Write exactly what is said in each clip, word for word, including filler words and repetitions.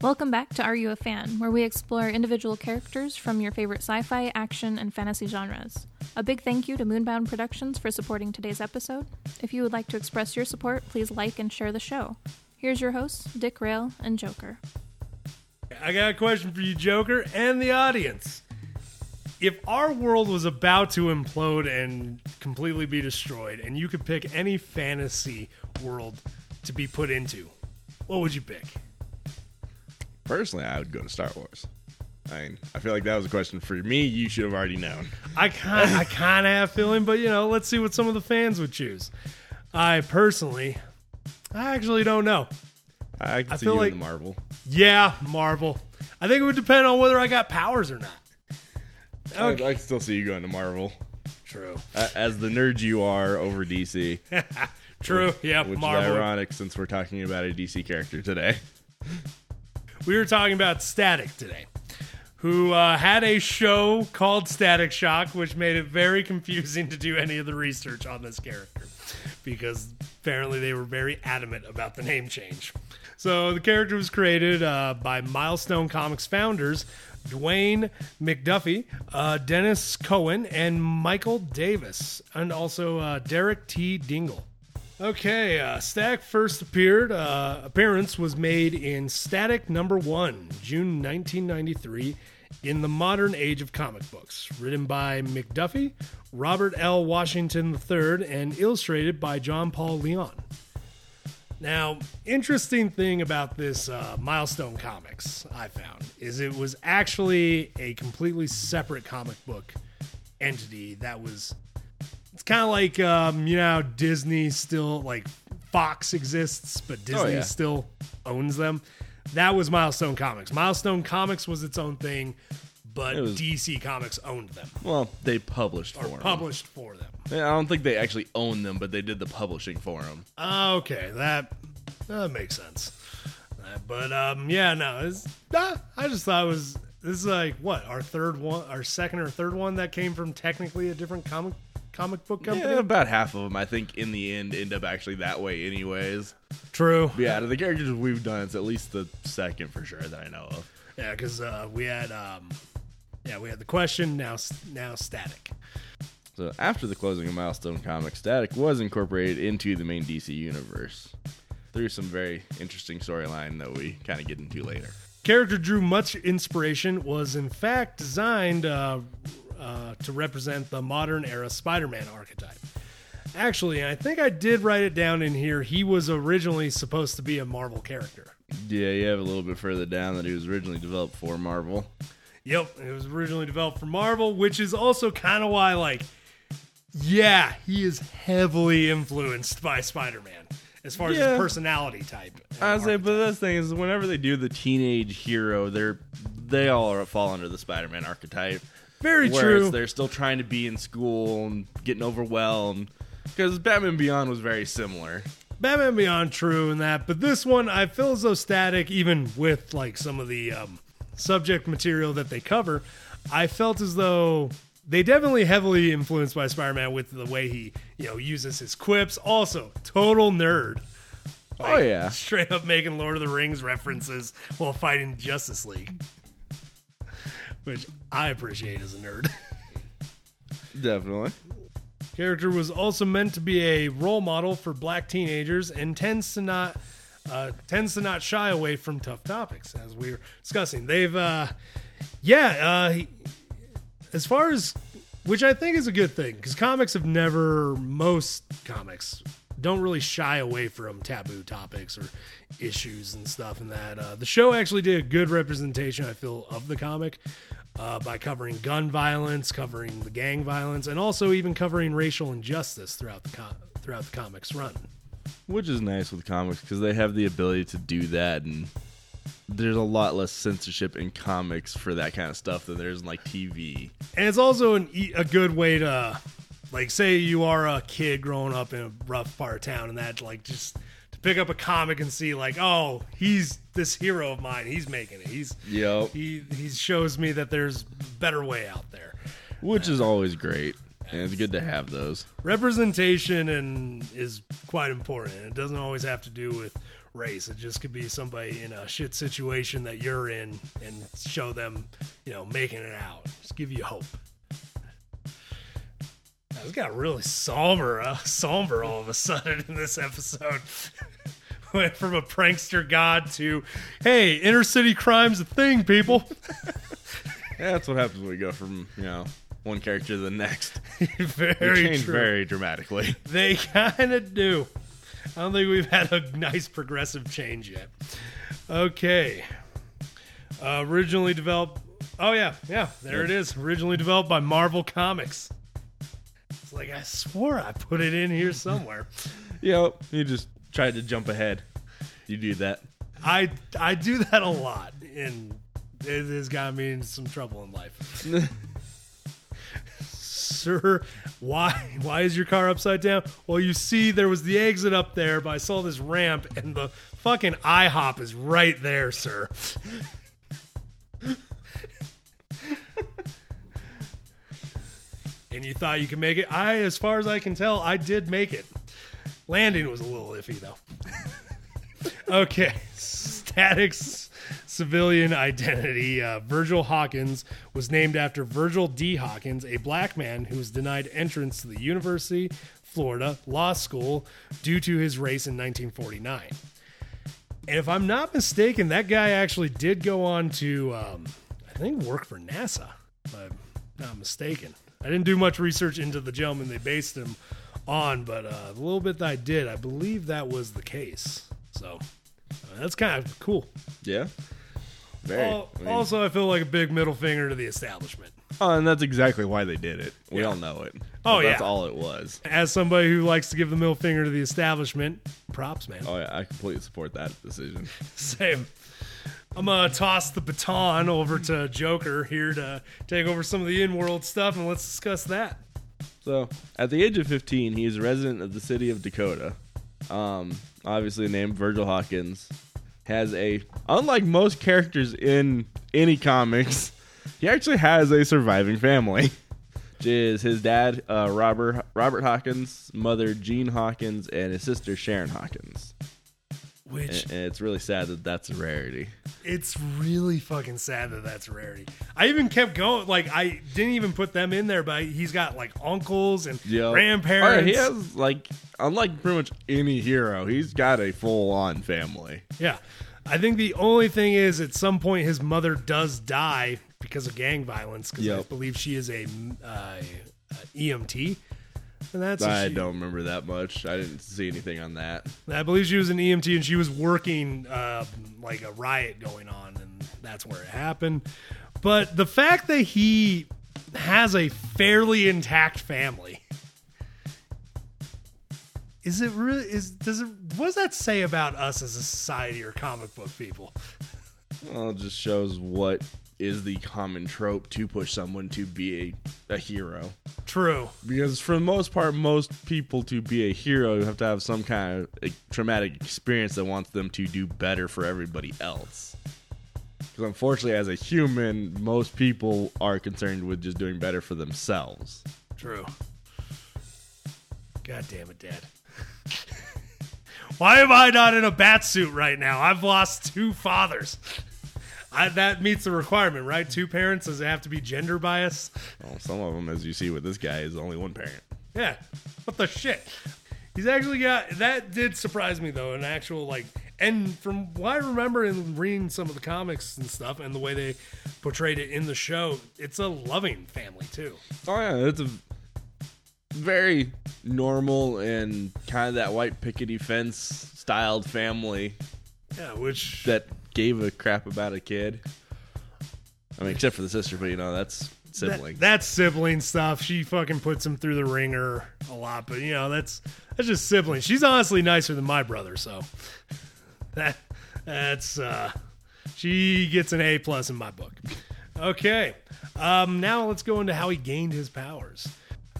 Welcome back to Are You a Fan, where we explore individual characters from your favorite sci-fi, action, and fantasy genres. A big thank you to Moonbound Productions for supporting today's episode. If you would like to express your support, please like and share the show. Here's your hosts, Dick Rail and Joker. I got a question for you, Joker, and the audience. If our world was about to implode and completely be destroyed, and you could pick any fantasy world to be put into, what would you pick? Personally, I would go to Star Wars. I mean, I feel like that was a question for me you should have already known. I kind I kind of have a feeling, but, you know, let's see what some of the fans would choose. I personally, I actually don't know. I can I see feel you like, in the Marvel. Yeah, Marvel. I think it would depend on whether I got powers or not. Okay. I, I can still see you going to Marvel. True. Uh, as the nerd you are over D C. True, which, yeah, which Marvel. Which is ironic since we're talking about a D C character today. We were talking about Static today, who uh, had a show called Static Shock, which made it very confusing to do any of the research on this character, because apparently they were very adamant about the name change. So the character was created uh, by Milestone Comics founders Dwayne McDuffie, uh, Denys Cowan, and Michael Davis, and also uh, Derek T. Dingle. Okay, uh, Static first appeared, uh, appearance was made in Static number one, June nineteen ninety-three, in the modern age of comic books, written by McDuffie, Robert L. Washington the third, and illustrated by John Paul Leon. Now, interesting thing about this uh, Milestone Comics, I found, is it was actually a completely separate comic book entity that was... It's kind of like, um, you know, Disney still, like, Fox exists, but Disney oh, yeah. still owns them. That was Milestone Comics. Milestone Comics was its own thing, but was, D C Comics owned them. Well, they published or for them. Or published for them. Yeah, I don't think they actually owned them, but they did the publishing for them. Uh, okay, that, that makes sense. Uh, but, um, yeah, no, it's, nah, I just thought it was, this is like, what, our third one, our second or third one that came from technically a different comic comic book company? Yeah, about half of them, I think, in the end, end up actually that way anyways. True. Yeah, out of the characters we've done, it's at least the second for sure that I know of. Yeah, because uh, we had um, yeah, we had The Question, now now Static. So after the closing of Milestone Comics, Static was incorporated into the main D C universe through some very interesting storyline that we kind of get into later. Character drew much inspiration, was in fact designed... Uh, Uh, to represent the modern era Spider-Man archetype. Actually, and I think I did write it down in here, he was originally supposed to be a Marvel character. Yeah, you have a little bit further down that he was originally developed for Marvel. Yep, it was originally developed for Marvel, which is also kind of why, like, yeah, he is heavily influenced by Spider-Man. As far yeah. as his personality type. I say, but the thing is, whenever they do the teenage hero, they're they all are, fall under the Spider-Man archetype. Very Whereas true. They're still trying to be in school and getting overwhelmed. Because Batman Beyond was very similar. Batman Beyond, true in that. But this one, I feel as though Static, even with like some of the um, subject material that they cover, I felt as though they definitely heavily influenced by Spider-Man with the way he, you know, uses his quips. Also, total nerd. Like, oh, yeah. Straight up making Lord of the Rings references while fighting Justice League. Which I appreciate as a nerd. Definitely. Character was also meant to be a role model for black teenagers and tends to not uh, tends to not shy away from tough topics, as we were discussing. They've, uh, yeah, uh, he, as far as, which I think is a good thing, because comics have never, most comics don't really shy away from taboo topics or issues and stuff, and that uh, the show actually did a good representation, I feel, of the comic uh, by covering gun violence, covering the gang violence, and also even covering racial injustice throughout the com- throughout the comic's run. Which is nice with comics because they have the ability to do that, and there's a lot less censorship in comics for that kind of stuff than there is in like T V. And it's also an e- a good way to. Like, say you are a kid growing up in a rough part of town and that, like, just to pick up a comic and see, like, oh, he's this hero of mine. He's making it. He's yep. he, he shows me that there's a better way out there. Which uh, is always great, and it's good to have those. Representation and is quite important. It doesn't always have to do with race. It just could be somebody in a shit situation that you're in and show them, you know, making it out. Just give you hope. This got really somber, uh, somber all of a sudden in this episode. Went from a prankster god to, hey, inner city crime's a thing, people. Yeah, that's what happens when we go from, you know, one character to the next. Very we change true. Very dramatically. They kind of do. I don't think we've had a nice progressive change yet. Okay. Uh, originally developed... Oh, yeah. Yeah, there yeah. it is. Originally developed by Marvel Comics. It's like, I swore I put it in here somewhere. Yep. You just tried to jump ahead. You do that. I, I do that a lot, and it has got me in some trouble in life. Sir, why why is your car upside down? Well, you see, there was the exit up there, but I saw this ramp, and the fucking IHOP is right there, sir. And you thought you could make it? I, as far as I can tell, I did make it. Landing was a little iffy, though. Okay, Static's civilian identity. Uh, Virgil Hawkins was named after Virgil D. Hawkins, a black man who was denied entrance to the University of Florida Law School due to his race in nineteen forty-nine. And if I'm not mistaken, that guy actually did go on to, um, I think, work for NASA, if I'm not mistaken. I didn't do much research into the gentleman they based him on, but uh, the little bit that I did, I believe that was the case. So uh, that's kind of cool. Yeah. Very, all, I mean, also, I feel like a big middle finger to the establishment. Oh, and that's exactly why they did it. We yeah. all know it. Oh, that's yeah. That's all it was. As somebody who likes to give the middle finger to the establishment, props, man. Oh, yeah. I completely support that decision. Same. I'm going to toss the baton over to Joker here to take over some of the in-world stuff, and let's discuss that. So, at the age of fifteen, he is a resident of the city of Dakota. Um, obviously named Virgil Hawkins. Has a, unlike most characters in any comics, he actually has a surviving family, which is his dad, uh, Robert Robert Hawkins, mother Jean Hawkins, and his sister Sharon Hawkins. Which and, and it's really sad that that's a rarity. It's really fucking sad that that's a rarity. I even kept going, like I didn't even put them in there, but he's got like uncles and yep. grandparents. Right, he has like, unlike pretty much any hero, he's got a full-on family. Yeah, I think the only thing is at some point his mother does die because of gang violence. Because yep. I believe she is a, uh, a E M T. And that's I she, don't remember that much. I didn't see anything on that. I believe she was an E M T and she was working uh, like a riot going on, and that's where it happened. But the fact that he has a fairly intact family, is it really? Is does it? What does that say about us as a society or comic book people? Well, it just shows what is the common trope to push someone to be a, a hero. True. Because for the most part, most people to be a hero have to have some kind of a traumatic experience that wants them to do better for everybody else. Because unfortunately, as a human, most people are concerned with just doing better for themselves. True. God damn it, Dad. Why am I not in a bat suit right now? I've lost two fathers. I, that meets the requirement, right? Two parents? Does it have to be gender bias? Well, some of them, as you see with this guy, is only one parent. Yeah. What the shit? He's actually got... That did surprise me, though. An actual, like... And from what I remember in reading some of the comics and stuff and the way they portrayed it in the show, it's a loving family, too. Oh, yeah. It's a very normal and kind of that white pickety fence-styled family. Yeah, which... That... gave a crap about a kid. I mean, except for the sister, but you know, that's sibling. That, that's sibling stuff. She fucking puts him through the ringer a lot, but you know, that's that's just sibling. She's honestly nicer than my brother, so that that's uh she gets an A plus in my book. Okay. Um now let's go into how he gained his powers.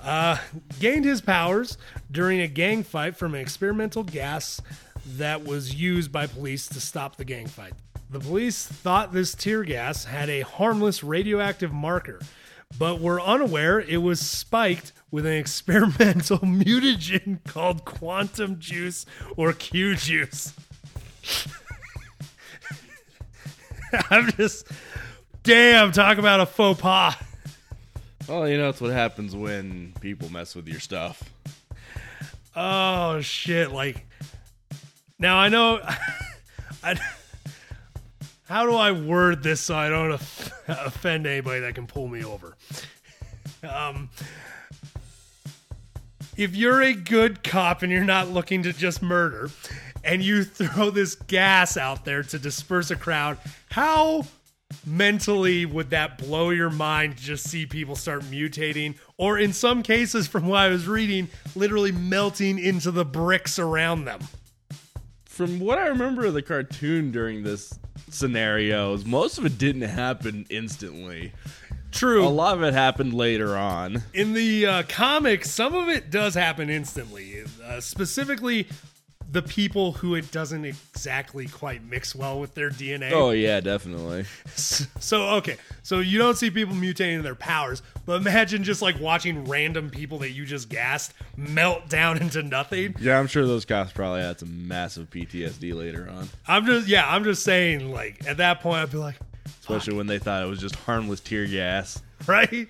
Uh gained his powers during a gang fight from an experimental gas that was used by police to stop the gang fight. The police thought this tear gas had a harmless radioactive marker, but were unaware it was spiked with an experimental mutagen called quantum juice or Q juice. I'm just, damn, talk about a faux pas. Well, you know, that's what happens when people mess with your stuff. Oh, shit. Like, now I know, I, how do I word this so I don't offend anybody that can pull me over? Um, if you're a good cop and you're not looking to just murder, and you throw this gas out there to disperse a crowd, how mentally would that blow your mind to just see people start mutating, or in some cases, from what I was reading, literally melting into the bricks around them? From what I remember of the cartoon during this scenario, most of it didn't happen instantly. True. A lot of it happened later on. In the uh, comics, some of it does happen instantly. Uh, specifically, the people who it doesn't exactly quite mix well with their D N A. Oh, yeah, definitely. So, okay. So you don't see people mutating their powers, but imagine just like watching random people that you just gassed melt down into nothing. Yeah, I'm sure those cops probably had some massive P T S D later on. I'm just, yeah, I'm just saying, like, at that point, I'd be like, especially when they thought it was just harmless tear gas. Right?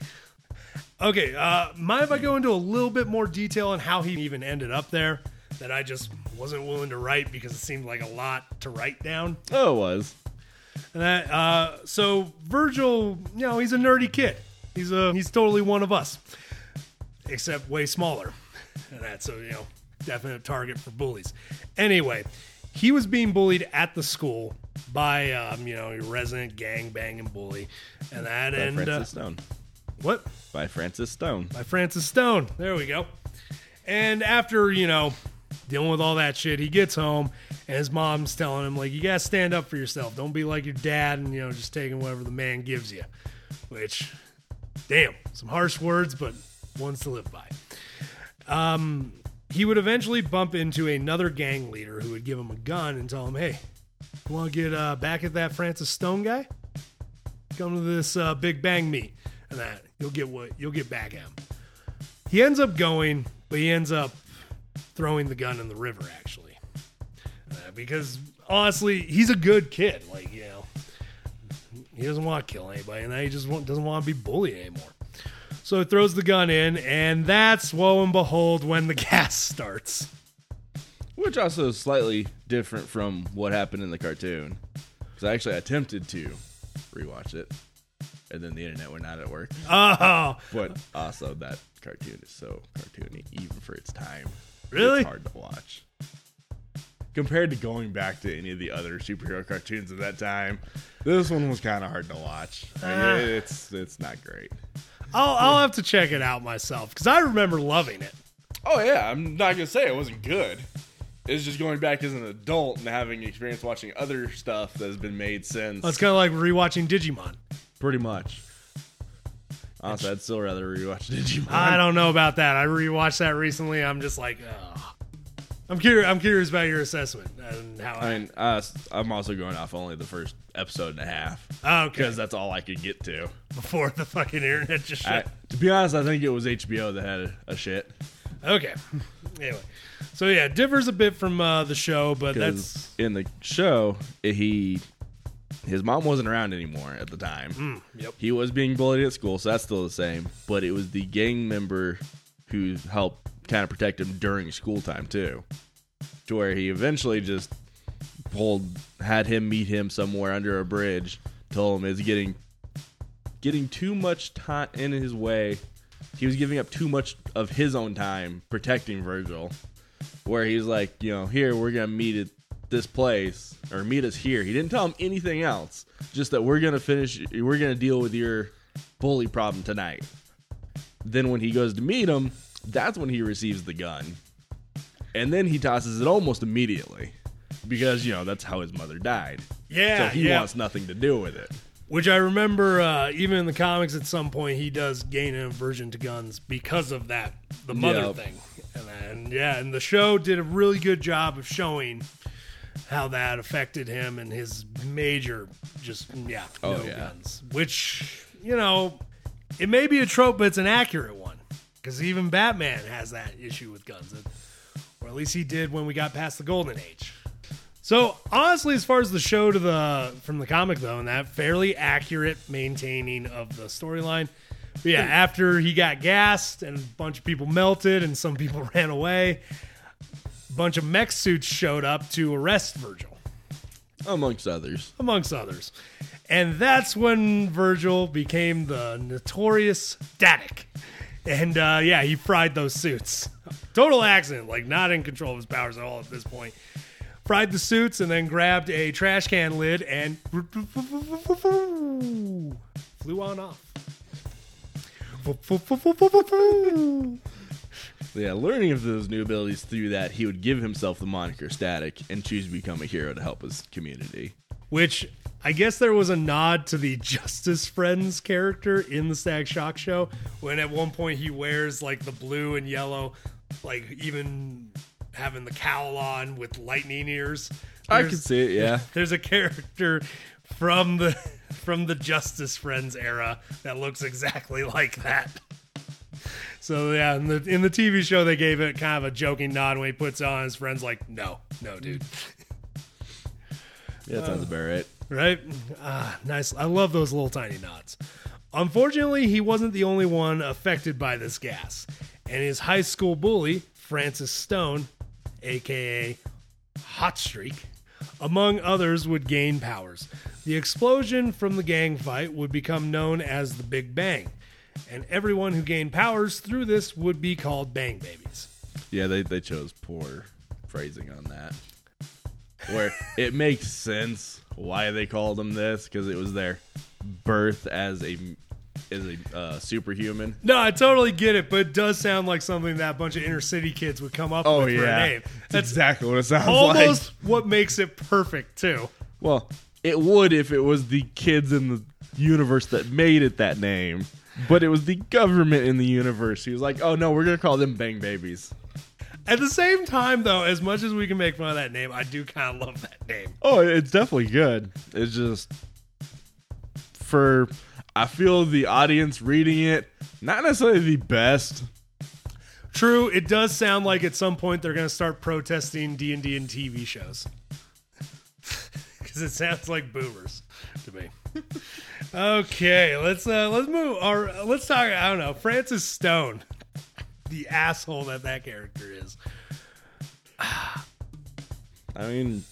Okay, uh, mind if I go into a little bit more detail on how he even ended up there that I just wasn't willing to write because it seemed like a lot to write down? Oh, it was. And that, uh, so Virgil, you know, he's a nerdy kid. He's a, he's totally one of us, except way smaller. And that's, so, you know, definite target for bullies. Anyway, he was being bullied at the school by, um, you know, your resident gangbanging bully. And that by and... By Francis uh, Stone. What? By Francis Stone. By Francis Stone. There we go. And after, you know, dealing with all that shit, he gets home, and his mom's telling him, like, you gotta stand up for yourself. Don't be like your dad and, you know, just taking whatever the man gives you. Which, damn, some harsh words, but ones to live by. Um... He would eventually bump into another gang leader who would give him a gun and tell him, hey, you want to get uh, back at that Francis Stone guy? Come to this uh, Big Bang meet, and that you'll get what you'll get back at him. He ends up going, but he ends up throwing the gun in the river, actually. Uh, because, honestly, he's a good kid. Like, you know, he doesn't want to kill anybody, and he just doesn't want to be bullied anymore. So he throws the gun in, and that's, lo and behold, when the gas starts. Which also is slightly different from what happened in the cartoon. Because I actually attempted to rewatch it, and then the internet went not at work. Oh! But also, that cartoon is so cartoony, even for its time. Really? It's hard to watch. Compared to going back to any of the other superhero cartoons at that time, this one was kind of hard to watch. Uh. I mean, it's it's not great. I'll, I'll have to check it out myself, because I remember loving it. Oh, yeah. I'm not going to say it wasn't good. It's just going back as an adult and having experience watching other stuff that has been made since. It's kind of like rewatching Digimon. Pretty much. Honestly, I'd still rather rewatch Digimon. I don't know about that. I rewatched that recently. I'm just like, oh. I'm curious. I'm curious about your assessment and how. I, I mean, uh, I'm also going off only the first episode and a half. Oh, okay. Because that's all I could get to before the fucking internet just shut. I, to be honest, I think it was H B O that had a, a shit. Okay. Anyway, so yeah, it differs a bit from uh, the show, but that's in the show. He, his mom wasn't around anymore at the time. Mm, yep. He was being bullied at school, so that's still the same. But it was the gang member who helped kind of protect him during school time too, to where he eventually just pulled, had him meet him somewhere under a bridge, told him it's getting getting too much time in his way. He was giving up too much of his own time protecting Virgil, where he's like, you know, here, we're gonna meet at this place, or meet us here. He didn't tell him anything else, just that we're gonna finish, we're gonna deal with your bully problem tonight. Then when he goes to meet him, that's when he receives the gun. And then he tosses it almost immediately. Because, you know, that's how his mother died. Yeah, So he yeah. wants nothing to do with it. Which I remember, uh, even in the comics at some point, he does gain an aversion to guns because of that, the mother yep. thing. And, and yeah, and the show did a really good job of showing how that affected him and his major just, yeah, oh, no yeah. guns. Which, you know, it may be a trope, but it's an accurate one. Because even Batman has that issue with guns. Or at least he did when we got past the Golden Age. So honestly, as far as the show to the from the comic though, and that fairly accurate maintaining of the storyline. But yeah, after he got gassed and a bunch of people melted and some people ran away, a bunch of mech suits showed up to arrest Virgil. Amongst others. Amongst others. And that's when Virgil became the notorious Static. And uh, yeah, he fried those suits. Total accident, like not in control of his powers at all at this point. Fried the suits and then grabbed a trash can lid and flew on off. Yeah, learning of those new abilities through that, he would give himself the moniker Static and choose to become a hero to help his community. Which, I guess there was a nod to the Justice Friends character in the Static Shock show, when at one point he wears, like, the blue and yellow, like, even having the cowl on with lightning ears. There's, I can see it, yeah. There's a character from the... from the Justice Friends era that looks exactly like that. So yeah, in the in the T V show they gave it kind of a joking nod when he puts it on. His friend's like, no, no, dude. Yeah, that sounds uh, about right. Right? Ah, nice. I love those little tiny nods. Unfortunately, he wasn't the only one affected by this gas. And his high school bully, Francis Stone, a k a. Hot Streak, among others, would gain powers. The explosion from the gang fight would become known as the Big Bang, and everyone who gained powers through this would be called Bang Babies. Yeah, they, they chose poor phrasing on that. Where it makes sense why they called them this, because it was their birth as a as a uh, superhuman. No, I totally get it, but it does sound like something that a bunch of inner city kids would come up oh, with yeah. for a name. That's exactly what it sounds almost like. Almost what makes it perfect, too. Well, it would if it was the kids in the universe that made it that name, but it was the government in the universe. He was like, oh, no, we're going to call them Bang Babies. At the same time, though, as much as we can make fun of that name, I do kind of love that name. Oh, it's definitely good. It's just for... I feel the audience reading it, not necessarily the best. True, it does sound like at some point they're going to start protesting D and D and T V shows. Because it sounds like boomers to me. Okay, let's uh, let's move. Or let's talk, I don't know, Francis Stone. The asshole that that character is. I mean...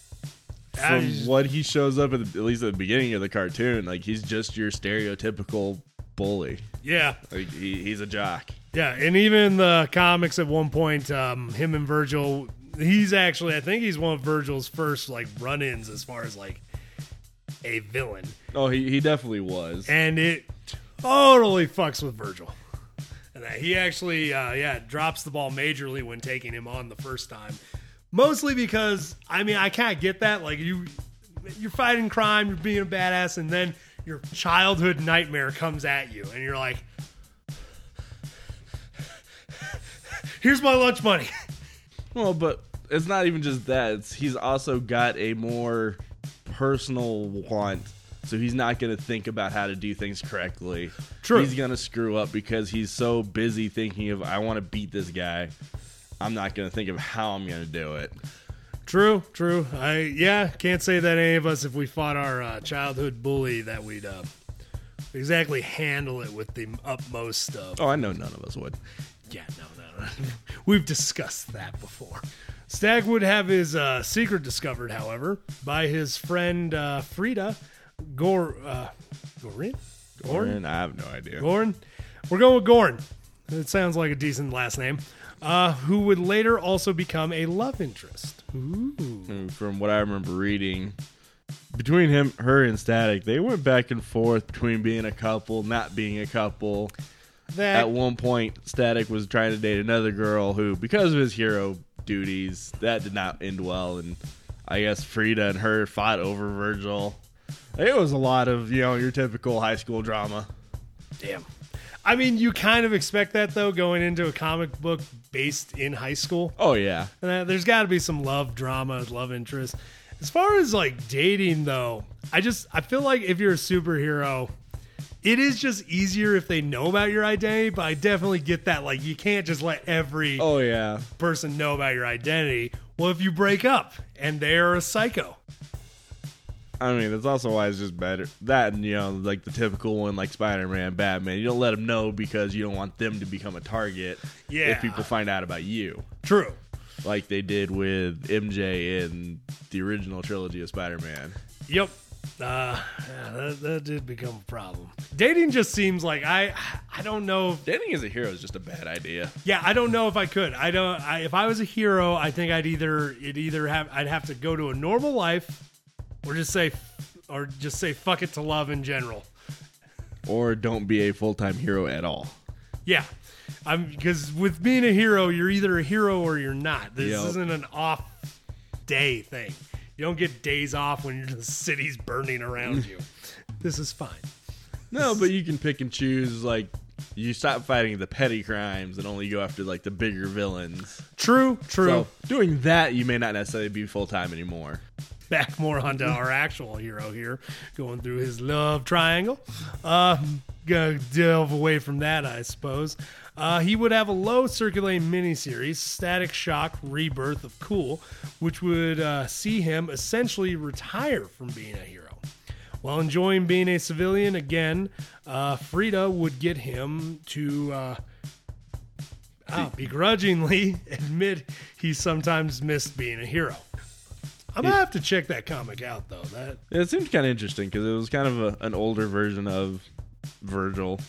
From just, what he shows up at, the, at least at the beginning of the cartoon, like he's just your stereotypical bully. Yeah, like, he, he's a jock. Yeah, and even in the comics, at one point, um, him and Virgil, he's actually, I think he's one of Virgil's first like run-ins as far as like a villain. Oh, he he definitely was, and it totally fucks with Virgil. And that he actually, uh, yeah, drops the ball majorly when taking him on the first time. Mostly because, I mean, I kind of get that. Like, you, you're fighting crime, you're being a badass, and then your childhood nightmare comes at you. And you're like, here's my lunch money. Well, but it's not even just that. It's, he's also got a more personal want. So he's not going to think about how to do things correctly. True. He's going to screw up because he's so busy thinking of, I want to beat this guy. I'm not going to think of how I'm going to do it. True, true. I Yeah, can't say that any of us, if we fought our uh, childhood bully, that we'd uh, exactly handle it with the utmost of... Uh, oh, I know none of us would. Yeah, no, no, no. We've discussed that before. Stag would have his uh, secret discovered, however, by his friend uh, Frida Gor... Uh, Gorin? Gorn? I have no idea. Gorn? We're going with Gorn. It sounds like a decent last name. Uh, who would later also become a love interest. Ooh. From what I remember reading, between him, her, and Static, they went back and forth between being a couple, not being a couple. That, At one point, Static was trying to date another girl who, because of his hero duties, that did not end well. And I guess Frida and her fought over Virgil. It was a lot of, you know, your typical high school drama. Damn. I mean, you kind of expect that, though, going into a comic book based in high school. Oh, yeah. And uh, there's got to be some love drama, love interest. As far as, like, dating, though, I just, I feel like if you're a superhero, it is just easier if they know about your identity, but I definitely get that. Like, you can't just let every oh, yeah. person know about your identity, Well, if you break up and they're a psycho. I mean, that's also why it's just better. That and, you know, like the typical one, like Spider-Man, Batman. You don't let them know because you don't want them to become a target yeah. if people find out about you. True. Like they did with M J in the original trilogy of Spider-Man. Yep. Uh, yeah, that, that did become a problem. Dating just seems like I I don't know if, dating as a hero is just a bad idea. Yeah, I don't know if I could. I don't I, if I was a hero, I think I'd either it either have I'd have to go to a normal life or just say or just say fuck it to love in general. Or don't be a full-time hero at all. Yeah. I'm because with being a hero, you're either a hero or you're not. This yep. isn't an off day thing. You don't get days off when the city's burning around you. This is fine. No, but you can pick and choose. Like, you stop fighting the petty crimes and only go after, like, the bigger villains. True, true. So, doing that, you may not necessarily be full-time anymore. Back more onto our actual hero here, going through his love triangle. Uh, gonna delve away from that, I suppose. Uh, he would have a low circulating miniseries, Static Shock Rebirth of Cool, which would uh, see him essentially retire from being a hero. While enjoying being a civilian again, uh, Frida would get him to uh, uh, begrudgingly admit he sometimes missed being a hero. I'm going to have to check that comic out, though. That It seems kind of interesting because it was kind of a, an older version of Virgil.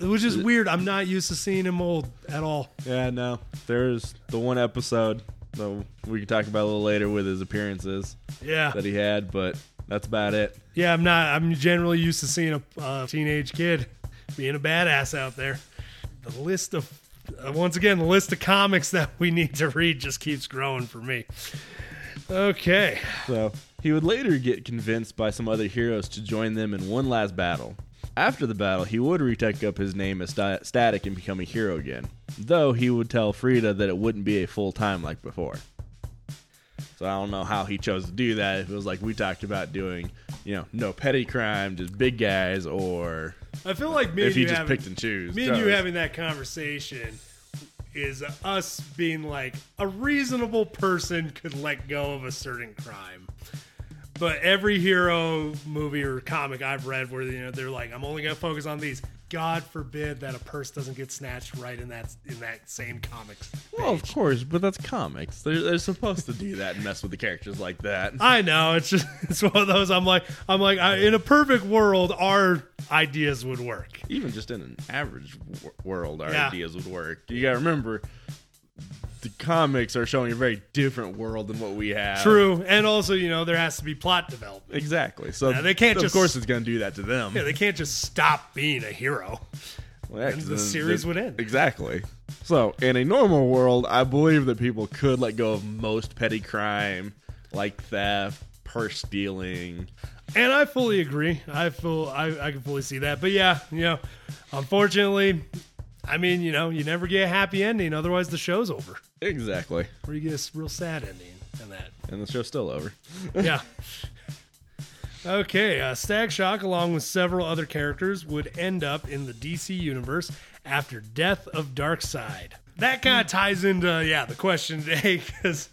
Which is weird. I'm not used to seeing him old at all. Yeah, no. There's the one episode that we can talk about a little later with his appearances yeah. that he had, but that's about it. Yeah, I'm not. I'm generally used to seeing a uh, teenage kid being a badass out there. The list of, uh, once again, the list of comics that we need to read just keeps growing for me. Okay. So he would later get convinced by some other heroes to join them in one last battle. After the battle, he would retake up his name as st- Static and become a hero again, though he would tell Frida that it wouldn't be a full time like before. So I don't know how he chose to do that. If it was like we talked about doing, you know, no petty crime, just big guys, or I feel like me if and he you just having, picked and choose. Me and you having that conversation is us being like a reasonable person could let go of a certain crime. But every hero movie or comic I've read where, you know, they're like, I'm only going to focus on these. God forbid that a purse doesn't get snatched right in that in that same comics page. Well, of course, but that's comics. They're, they're supposed to do that and mess with the characters like that. I know. It's just it's one of those. I'm like, I'm like, I, in a perfect world, our ideas would work. Even just in an average wor- world, our yeah. ideas would work. You got to remember, the comics are showing a very different world than what we have. True. And also, you know, there has to be plot development. Exactly. So, yeah, they can't so just, of course, it's going to do that to them. Yeah, they can't just stop being a hero. Well, yeah, and the series would end. Exactly. So, in a normal world, I believe that people could let go of most petty crime, like theft, purse stealing. And I fully agree. I full, I, I can fully see that. But, yeah, you know, unfortunately, I mean, you know, you never get a happy ending. Otherwise, the show's over. Exactly. Or you get a real sad ending and that. And the show's still over. Yeah. Okay, uh, Static Shock, along with several other characters, would end up in the D C universe after death of Darkseid. That kind of ties into, yeah, the question today, because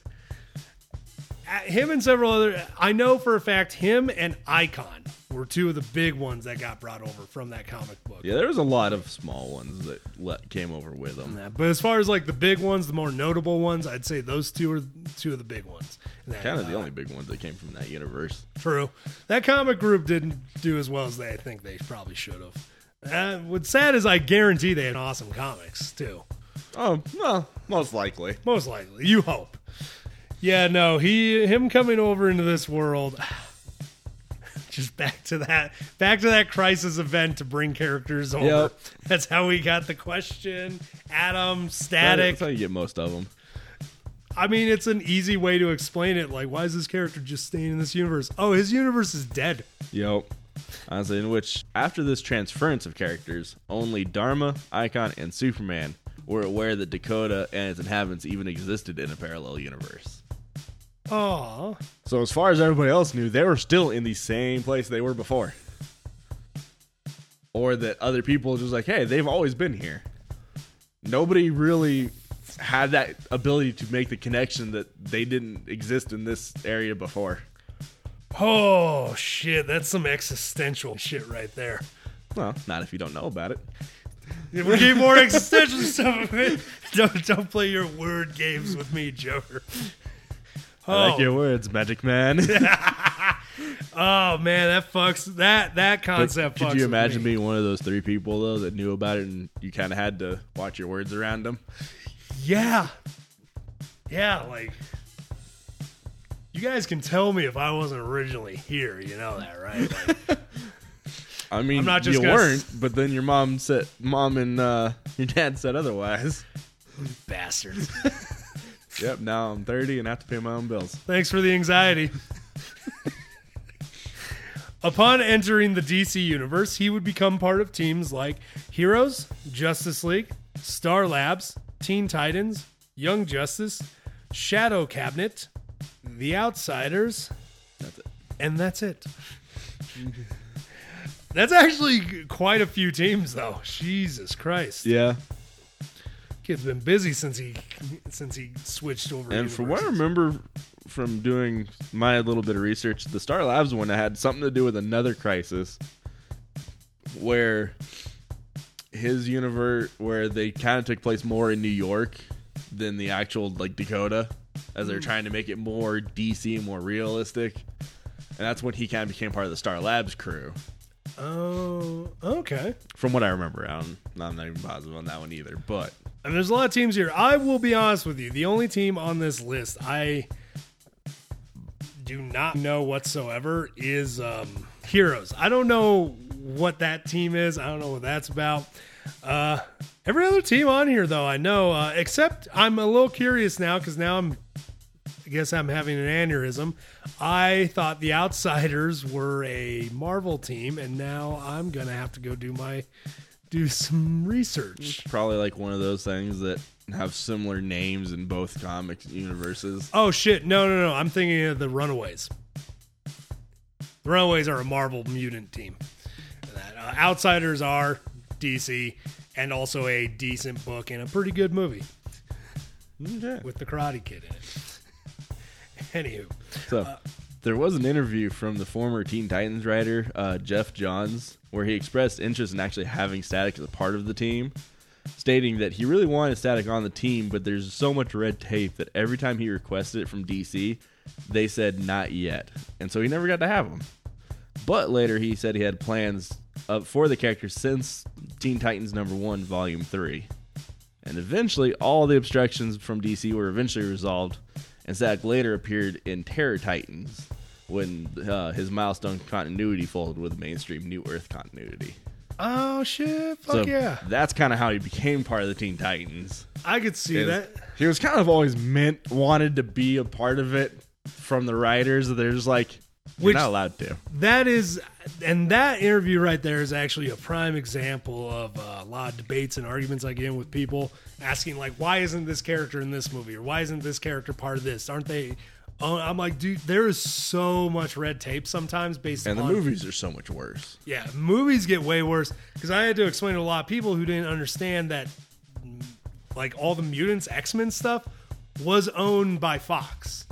him and several other, I know for a fact, him and Icon were two of the big ones that got brought over from that comic book. Yeah, there was a lot of small ones that let, came over with them. Yeah, but as far as like the big ones, the more notable ones, I'd say those two are two of the big ones. Kind of uh, the only big ones that came from that universe. True. That comic group didn't do as well as they I think they probably should have. Uh, what's sad is I guarantee they had awesome comics, too. Oh, well, most likely. Most likely. You hope. Yeah, no, he him coming over into this world... Just back to that, back to that crisis event to bring characters over. Yep. That's how we got the question. Adam, Static. That's how you get most of them. I mean, it's an easy way to explain it. Like, why is this character just staying in this universe? Oh, his universe is dead. Yep. Honestly, in which, after this transference of characters, only Dharma, Icon, and Superman were aware that Dakota and its inhabitants even existed in a parallel universe. Oh. So as far as everybody else knew, they were still in the same place they were before. Or that other people just like, hey, they've always been here. Nobody really had that ability to make the connection that they didn't exist in this area before. Oh, shit. That's some existential shit right there. Well, not if you don't know about it. If we need more existential stuff, man. Don't, don't play your word games with me, Joker. Oh. I like your words, Magic Man. Oh, man, that fucks. That that concept but fucks. Could you imagine me. being one of those three people, though, that knew about it and you kind of had to watch your words around them? Yeah. Yeah, like... You guys can tell me if I wasn't originally here. You know that, right? Like, I mean, not just you weren't, s- but then your mom said, mom and uh, your dad said otherwise. Bastards. Yep, now I'm thirty and I have to pay my own bills. Thanks for the anxiety. Upon entering the D C universe, he would become part of teams like Heroes, Justice League, Star Labs, Teen Titans, Young Justice, Shadow Cabinet, The Outsiders. That's it. And that's it. That's actually quite a few teams, though. Jesus Christ. Yeah. Kid's been busy since he since he switched over. And from what I remember from doing my little bit of research, the Star Labs one had something to do with another crisis where his universe, where they kind of took place more in New York than the actual, like, Dakota, as they're trying to make it more D C and more realistic. And that's when he kind of became part of the Star Labs crew. Oh, okay. From what I remember, I'm, I'm not even positive on that one either. But and there's a lot of teams here. I will be honest with you. The only team on this list I do not know whatsoever is um, Heroes. I don't know what that team is. I don't know what that's about. Uh, every other team on here, though, I know. Uh, except I'm a little curious now because now I'm... I guess I'm having an aneurysm. I thought the Outsiders were a Marvel team, and now I'm gonna have to go do my do some research. Probably like one of those things that have similar names in both comic universes. Oh shit! No, no, no! I'm thinking of the Runaways. The Runaways are a Marvel mutant team. Uh, Outsiders are D C, and also a decent book and a pretty good movie okay. with the Karate Kid in it. Anywho, so uh, there was an interview from the former Teen Titans writer uh, Jeff Johns where he expressed interest in actually having Static as a part of the team, stating that he really wanted Static on the team, but there's so much red tape that every time he requested it from D C, they said not yet, and so he never got to have him. But later he said he had plans up for the character since Teen Titans number one, volume three, and eventually all the obstructions from D C were eventually resolved. And Static later appeared in Terror Titans when uh, his Milestone continuity folded with mainstream New Earth continuity. Oh, shit. Fuck so yeah. That's kind of how he became part of the Teen Titans. I could see and that. He was kind of always meant, wanted to be a part of it from the writers. They're just like, you're Which, not allowed to. That is, and that interview right there is actually a prime example of uh, a lot of debates and arguments I get in with people. Asking, like, why isn't this character in this movie? Or why isn't this character part of this? Aren't they... Oh, I'm like, dude, there is so much red tape sometimes based on... And the movies are so much worse. Yeah, movies get way worse. Because I had to explain to a lot of people who didn't understand that, like, all the mutants, X-Men stuff was owned by Fox.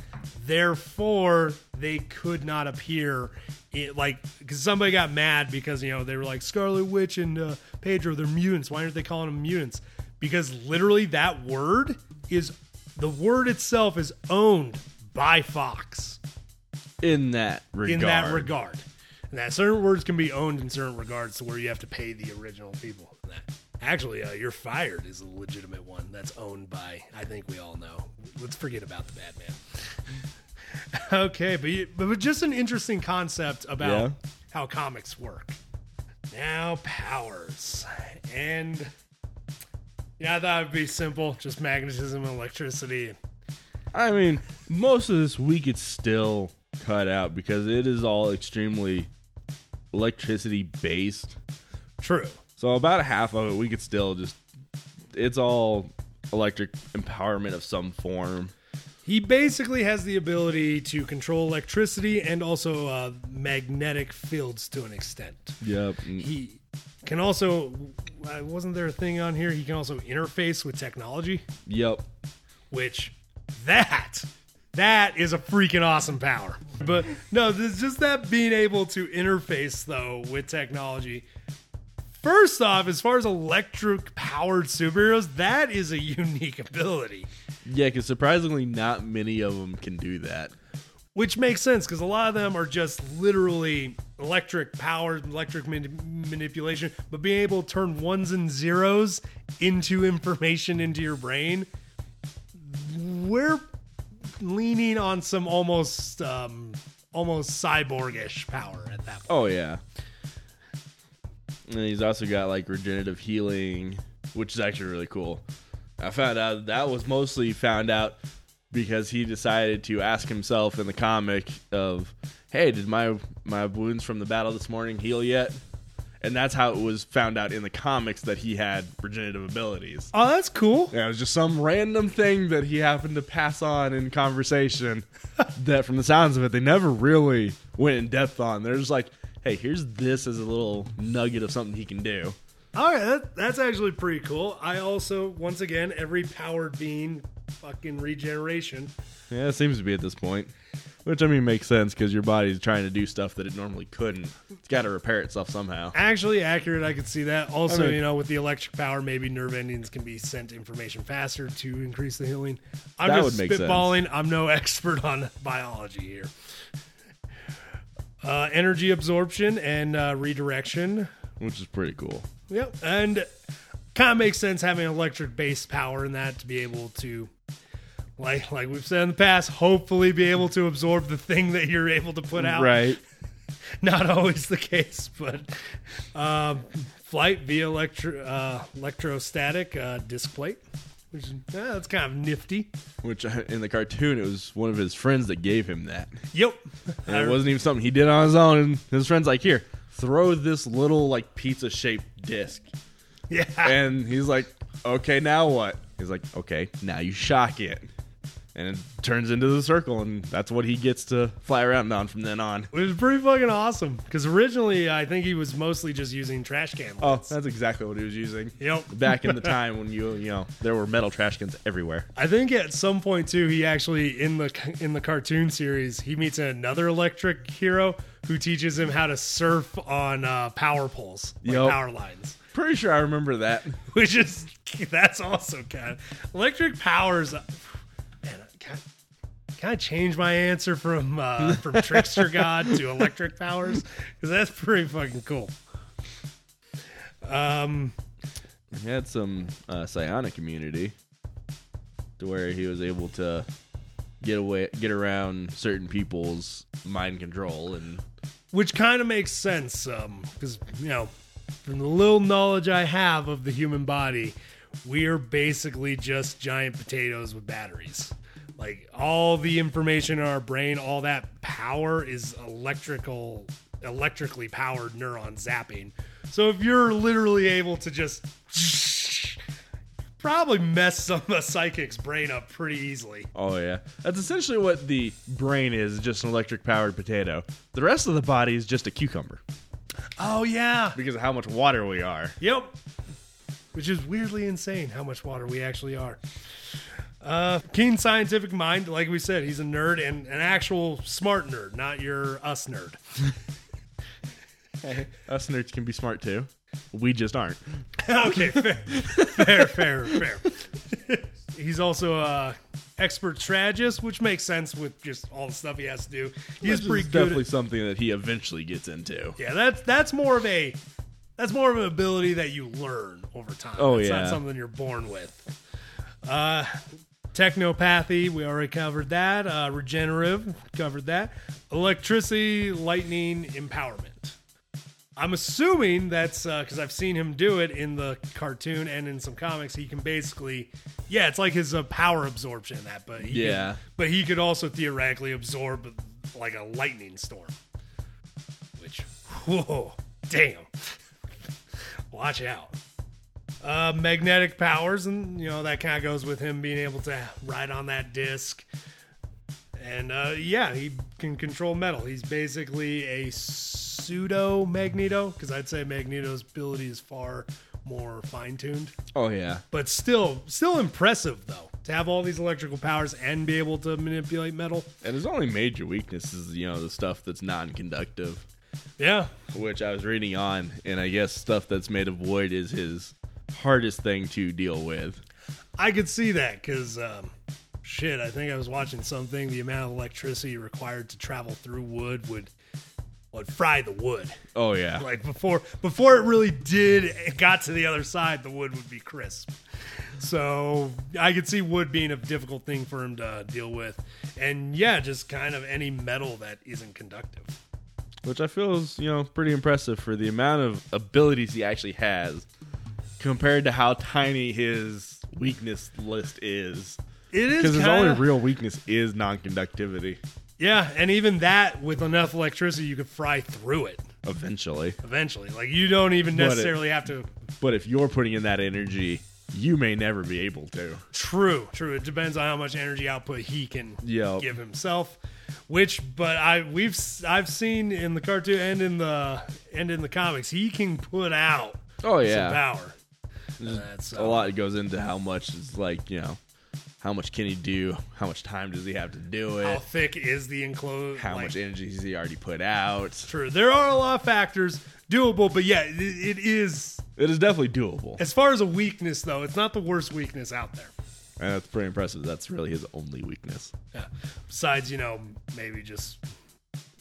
Therefore, they could not appear... It, like, because somebody got mad because, you know, they were like, Scarlet Witch and uh, Pedro, they're mutants. Why aren't they calling them mutants? Because literally that word is, the word itself is owned by Fox. In that regard. In that regard. And that certain words can be owned in certain regards to where you have to pay the original people. That, actually, uh, you're fired is a legitimate one that's owned by, I think we all know. Let's forget about the Batman. Okay, but, you, but just an interesting concept about yeah. how comics work. Now, powers. And... Yeah, I thought it would be simple. Just magnetism and electricity. I mean, most of this we could still cut out because it is all extremely electricity-based. True. So about half of it we could still just... It's all electric empowerment of some form. He basically has the ability to control electricity and also uh, magnetic fields to an extent. Yep. He can also, wasn't there a thing on here? He can also interface with technology. Yep. Which, that, that is a freaking awesome power. But no, this, just that being able to interface, though, with technology. First off, as far as electric-powered superheroes, that is a unique ability. Yeah, because surprisingly not many of them can do that. Which makes sense, because a lot of them are just literally electric-powered, electric man- manipulation, but being able to turn ones and zeros into information into your brain, we're leaning on some almost, um, almost cyborg-ish power at that point. Oh, yeah. And he's also got, like, regenerative healing, which is actually really cool. I found out that was mostly found out because he decided to ask himself in the comic of, hey, did my, my wounds from the battle this morning heal yet? And that's how it was found out in the comics that he had regenerative abilities. Oh, that's cool. Yeah, it was just some random thing that he happened to pass on in conversation that, from the sounds of it, they never really went in depth on. They're just like, hey, here's this as a little nugget of something he can do. All right, that, that's actually pretty cool. I also, once again, every powered being fucking regeneration. Yeah, it seems to be at this point. Which, I mean, makes sense because your body's trying to do stuff that it normally couldn't. It's got to repair itself somehow. Actually accurate, I could see that. Also, I mean, you know, with the electric power, maybe nerve endings can be sent information faster to increase the healing. I'm that just would make spitballing. Sense. I'm no expert on biology here. Uh, energy absorption and uh, redirection. Which is pretty cool. Yep, and kind of makes sense having electric-based power in that to be able to, like like we've said in the past, hopefully be able to absorb the thing that you're able to put out. Right. Not always the case, but uh, flight via electro, uh, electrostatic uh, disc plate. Which is, uh, that's kind of nifty. Which in the cartoon, it was one of his friends that gave him that. Yep. And it wasn't even something he did on his own. And his friend's like, here, throw this little like pizza shaped disc. Yeah. And he's like, okay, now what? He's like, okay, now you shock it. And it turns into the circle, and that's what he gets to fly around on from then on. It was pretty fucking awesome, because originally I think he was mostly just using trash can lids. Oh, that's exactly what he was using. Yep. Back in the time when you you know there were metal trash cans everywhere. I think at some point too, he actually in the in the cartoon series he meets another electric hero who teaches him how to surf on uh, power poles, like yep. power lines. Pretty sure I remember that. Which is that's also kind of electric powers. Can I change my answer from uh, from Trickster God to Electric Powers? Because that's pretty fucking cool. Um, he had some uh, psionic immunity to where he was able to get away, get around certain people's mind control, and which kind of makes sense because um, you know from the little knowledge I have of the human body, we are basically just giant potatoes with batteries. Like, all the information in our brain, all that power is electrical, electrically powered neuron zapping. So if you're literally able to just probably mess some of the psychic's brain up pretty easily. Oh, yeah. That's essentially what the brain is, just an electric-powered potato. The rest of the body is just a cucumber. Oh, yeah. Because of how much water we are. Yep. Which is weirdly insane how much water we actually are. Uh, keen scientific mind, like we said, he's a nerd and an actual smart nerd, not your us nerd. Hey, us nerds can be smart too. We just aren't. Okay, fair, fair, fair, fair. He's also a expert strategist, which makes sense with just all the stuff he has to do. He's pretty good. Definitely at, something that he eventually gets into. Yeah, that's that's more of a that's more of an ability that you learn over time. Oh it's yeah, not something you're born with. Uh. Technopathy, we already covered that. Uh, regenerative, covered that. Electricity, lightning, empowerment. I'm assuming that's because uh, I've seen him do it in the cartoon and in some comics. He can basically, yeah, it's like his uh, power absorption in that, but he yeah, could, but he could also theoretically absorb like a lightning storm. Which, whoa, damn! Watch out. Uh, magnetic powers, and you know that kind of goes with him being able to ride on that disc. And uh, yeah, he can control metal. He's basically a pseudo Magneto, because I'd say Magneto's ability is far more fine-tuned. Oh yeah, but still, still impressive though, to have all these electrical powers and be able to manipulate metal. And his only major weakness is, you know, the stuff that's non-conductive. Yeah, which I was reading on, and I guess stuff that's made of wood is his hardest thing to deal with. I could see that, because um, shit, I think I was watching something. The amount of electricity required to travel through wood would would fry the wood. Oh yeah, like before before it really did it got to the other side, the wood would be crisp. So I could see wood being a difficult thing for him to deal with, and yeah, just kind of any metal that isn't conductive. Which I feel is, you know, pretty impressive for the amount of abilities he actually has compared to how tiny his weakness list is. It is, because his only real weakness is non-conductivity. Yeah, and even that, with enough electricity, you could fry through it. Eventually. Eventually. Like, you don't even necessarily if, have to... But if you're putting in that energy, you may never be able to. True, true. It depends on how much energy output he can yep. give himself. Which, but I we've I've seen in the cartoon and in the and in the comics, he can put out oh yeah some power. That's, a um, lot goes into how much is, like, you know, how much can he do? How much time does he have to do it? How thick is the enclosure? How like, much energy has he already put out? True, there are a lot of factors doable, but yeah, it, it is. It is definitely doable. As far as a weakness, though, it's not the worst weakness out there. And that's pretty impressive. That's really his only weakness. Yeah. Besides, you know, maybe just,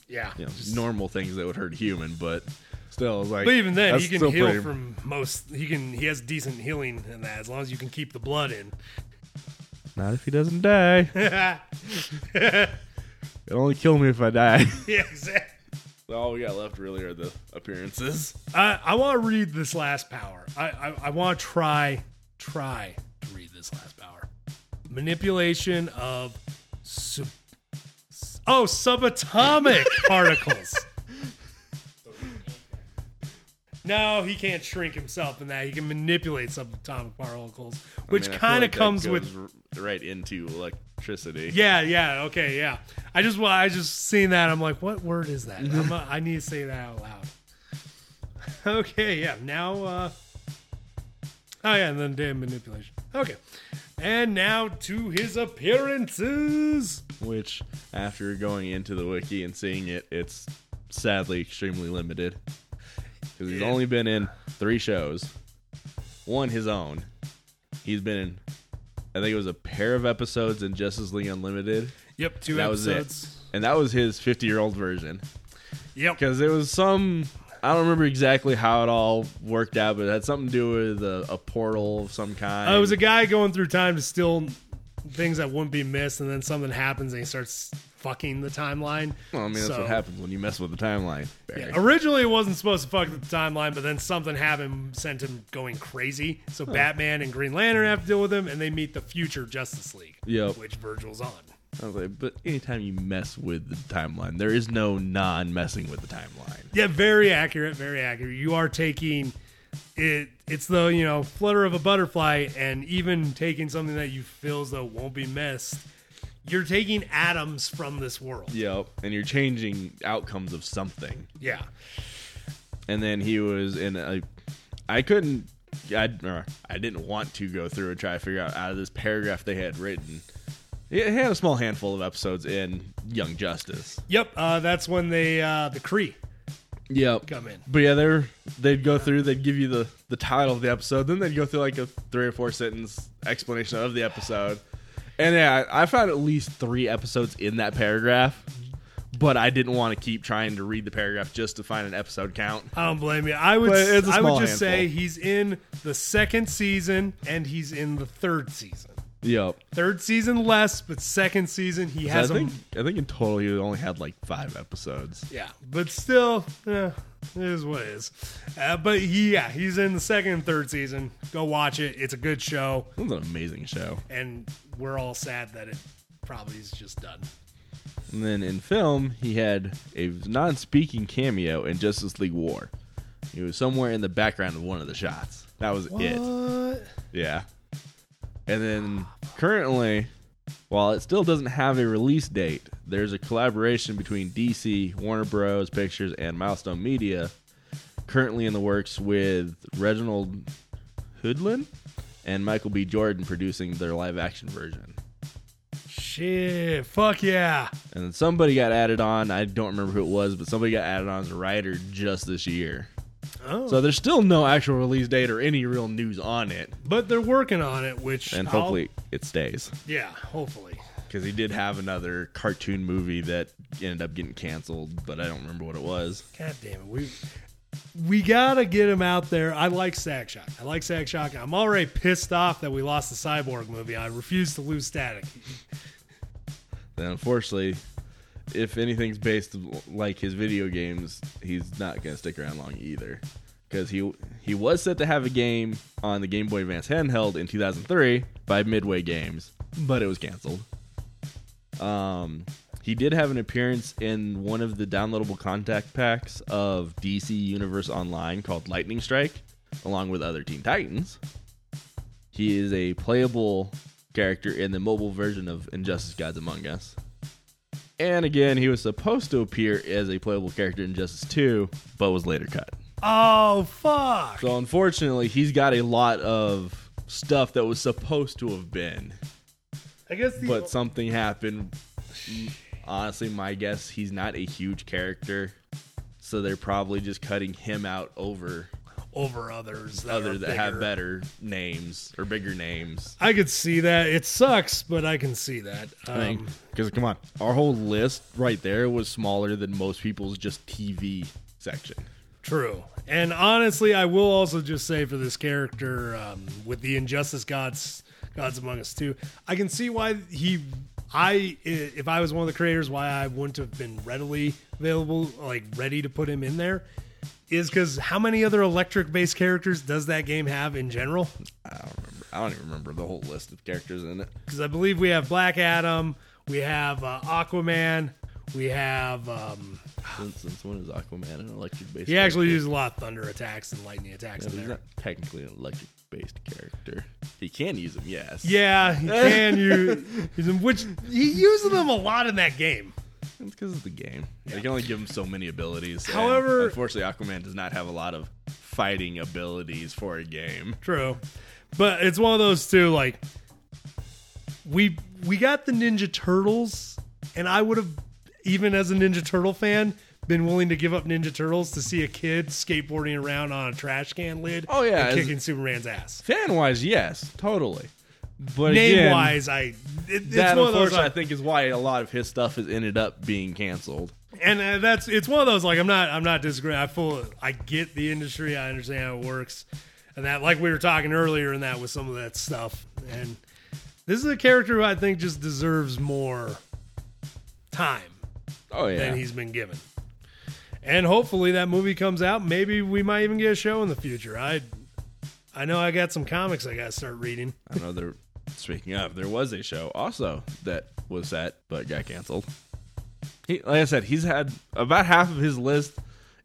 yeah. You know, just normal things that would hurt a human, but still. Like, but even then, he can heal pretty... from most, he can. He has decent healing in that, as long as you can keep the blood in. Not if he doesn't die. It'll only kill me if I die. Yeah, exactly. So all we got left really are the appearances. I, I want to read this last power. I, I, I want to try, try to read this last power. Manipulation of sub- oh subatomic particles. No, he can't shrink himself in that. He can manipulate subatomic particles, which I mean, kind of like comes with right into electricity. Yeah, yeah, okay, yeah. I just well, I just seen that. I'm like, what word is that? I'm a, I need to say that out loud. Okay, yeah. Now, uh, oh yeah, and then damn manipulation. Okay. And now to his appearances. Which, after going into the wiki and seeing it, it's sadly extremely limited. Because he's yeah. only been in three shows. One, his own. He's been in, I think it was a pair of episodes in Justice League Unlimited. Yep, two that episodes. Was it. And that was his fifty-year-old version. Yep. Because it was some, I don't remember exactly how it all worked out, but it had something to do with a, a portal of some kind. Uh, it was a guy going through time to steal things that wouldn't be missed, and then something happens and he starts fucking the timeline. Well, I mean, so, that's what happens when you mess with the timeline. Yeah, originally, it wasn't supposed to fuck with the timeline, but then something happened, sent him going crazy. So oh. Batman and Green Lantern have to deal with him, and they meet the future Justice League, yep. which Virgil's on. I was like, but anytime you mess with the timeline, there is no non-messing with the timeline. Yeah, very accurate, very accurate. You are taking it. It's the, you know, flutter of a butterfly, and even taking something that you feel as though won't be missed, you're taking atoms from this world. Yep, and you're changing outcomes of something. Yeah. And then he was in a. I couldn't. I I didn't want to go through and try to figure out out of this paragraph they had written. He had a small handful of episodes in Young Justice. Yep, uh, that's when they uh, the Kree yep. come in. But yeah, they're, they'd go through, they'd give you the, the title of the episode, then they'd go through like a three or four sentence explanation of the episode. And yeah, I, I found at least three episodes in that paragraph, but I didn't want to keep trying to read the paragraph just to find an episode count. I don't blame you. I would, I would just handful. say he's in the second season and he's in the third season. Yep. Third season less, but second season he has. I think, a, I think in total he only had like five episodes. Yeah, but still, eh, it is what it is. Uh, but he, yeah, he's in the second and third season. Go watch it. It's a good show. It's an amazing show. And we're all sad that it probably is just done. And then in film, he had a non-speaking cameo in Justice League War. He was somewhere in the background of one of the shots. That was what? it. Yeah. And then currently, While it still doesn't have a release date, there's a collaboration between D C, Warner Bros. Pictures, and Milestone Media currently in the works with Reginald Hudlin and Michael B. Jordan producing their live-action version. Shit, fuck yeah. And then somebody got added on. I don't remember who it was, but somebody got added on as a writer just this year. Oh. So there's still no actual release date or any real news on it. But they're working on it, which... And I'll... hopefully it stays. Yeah, hopefully. Because he did have another cartoon movie that ended up getting canceled, but I don't remember what it was. God damn it. We we got to get him out there. I like Static Shock. I like Static Shock. I'm already pissed off that we lost the Cyborg movie. I refuse to lose Static. Then, unfortunately, if anything's based like his video games, he's not going to stick around long either. Because he he was set to have a game on the Game Boy Advance handheld in two thousand three by Midway Games, but it was canceled. Um, he did have an appearance in one of the downloadable contact packs of D C Universe Online called Lightning Strike, along with other Teen Titans. He is a playable character in the mobile version of Injustice Gods Among Us. And again, he was supposed to appear as a playable character in Justice two, but was later cut. Oh, fuck! So unfortunately, he's got a lot of stuff that was supposed to have been. I guess, the- but something happened. Honestly, my guess, he's not a huge character, so they're probably just cutting him out over over others that, other that have better names or bigger names. I could see that. It sucks, but I can see that. Um, because come on, our whole list right there was smaller than most people's just T V section. True. And honestly, I will also just say for this character, um, with the Injustice Gods, Gods Among Us two, I can see why he, I, if I was one of the creators, why I wouldn't have been readily available, like ready to put him in there. Is because how many other electric-based characters does that game have in general? I don't remember. I don't even remember the whole list of characters in it. Because I believe we have Black Adam, we have uh, Aquaman, we have... Um, since, since when is Aquaman an electric-based he character? He actually uses a lot of thunder attacks and lightning attacks yeah, in there. He's not technically an electric-based character. He can use them, yes. Yeah, he can use, use them, which he uses them a lot in that game. It's because of the game. They can only give him so many abilities. However, unfortunately, Aquaman does not have a lot of fighting abilities for a game. True. But it's one of those two, like, we we got the Ninja Turtles, and I would have, even as a Ninja Turtle fan, been willing to give up Ninja Turtles to see a kid skateboarding around on a trash can lid oh, yeah, and kicking Superman's ass. Fan-wise, yes, totally. But name-wise, I it, that it's one of those, I think, is why a lot of his stuff has ended up being canceled. And uh, that's it's one of those like I'm not I'm not disagreeing. I full I get the industry. I understand how it works, and that like we were talking earlier, and that with some of that stuff. And this is a character who I think just deserves more time. Oh yeah, than he's been given. And hopefully that movie comes out. Maybe we might even get a show in the future. I I know I got some comics I got to start reading. I know they're. Speaking of, there was a show also that was set but got canceled. He, like I said, he's had about half of his list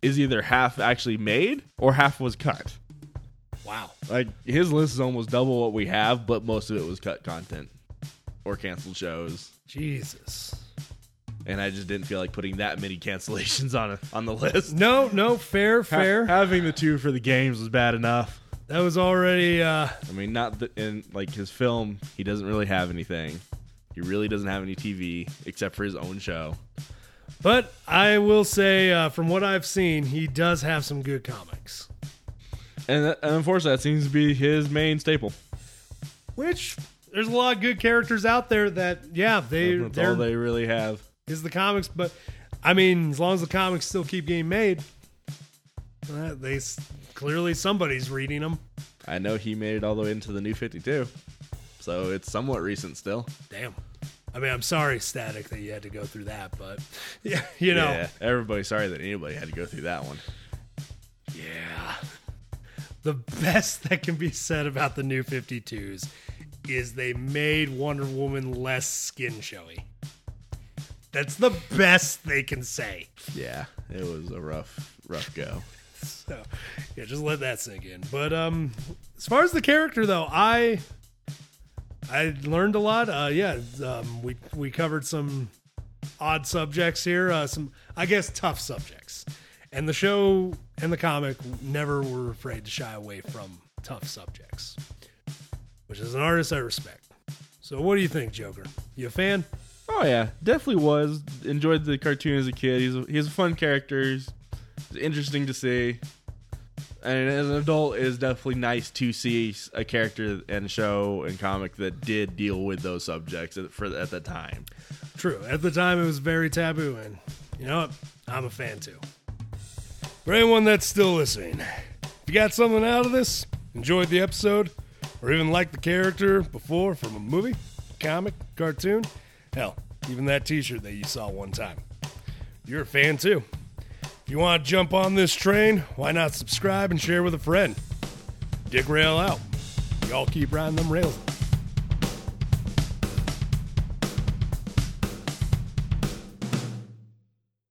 is either half actually made or half was cut. Wow. Like his list is almost double what we have, but most of it was cut content or canceled shows. Jesus. And I just didn't feel like putting that many cancellations on a, on the list. No, no, fair, fair. Ha- having the two for the games was bad enough. That was already... Uh, I mean, not the, in like his film, he doesn't really have anything. He really doesn't have any T V except for his own show. But I will say, uh, from what I've seen, he does have some good comics. And, that, and unfortunately, that seems to be his main staple. Which, there's a lot of good characters out there that, yeah, they... That's all they really have. Is the comics, but, I mean, as long as the comics still keep getting made... Uh, they clearly somebody's reading them. I know he made it all the way into the New fifty-two, so it's somewhat recent still. Damn. I mean, I'm sorry, Static, that you had to go through that, but yeah, you know, yeah, everybody's sorry that anybody had to go through that one. Yeah. The best that can be said about the New fifty-twos is they made Wonder Woman less skin showy. That's the best they can say. Yeah, it was a rough, rough go. So, yeah, just let that sink in. But um, as far as the character, though, I I learned a lot. Uh, yeah, um, we we covered some odd subjects here. Uh, some, I guess, tough subjects. And the show and the comic never were afraid to shy away from tough subjects, which is an artist I respect. So what do you think, Joker? You a fan? Oh, yeah. Definitely was. Enjoyed the cartoon as a kid. He's a, he's a fun character. He's interesting to see. And as an adult, it is definitely nice to see a character and show and comic that did deal with those subjects for at the time. True. At the time, it was very taboo. And you know what? I'm a fan, too. For anyone that's still listening, if you got something out of this, enjoyed the episode, or even liked the character before from a movie, comic, cartoon, hell, even that t-shirt that you saw one time, you're a fan too. If you want to jump on this train, why not subscribe and share with a friend? Dick Rail out. Y'all keep riding them rails.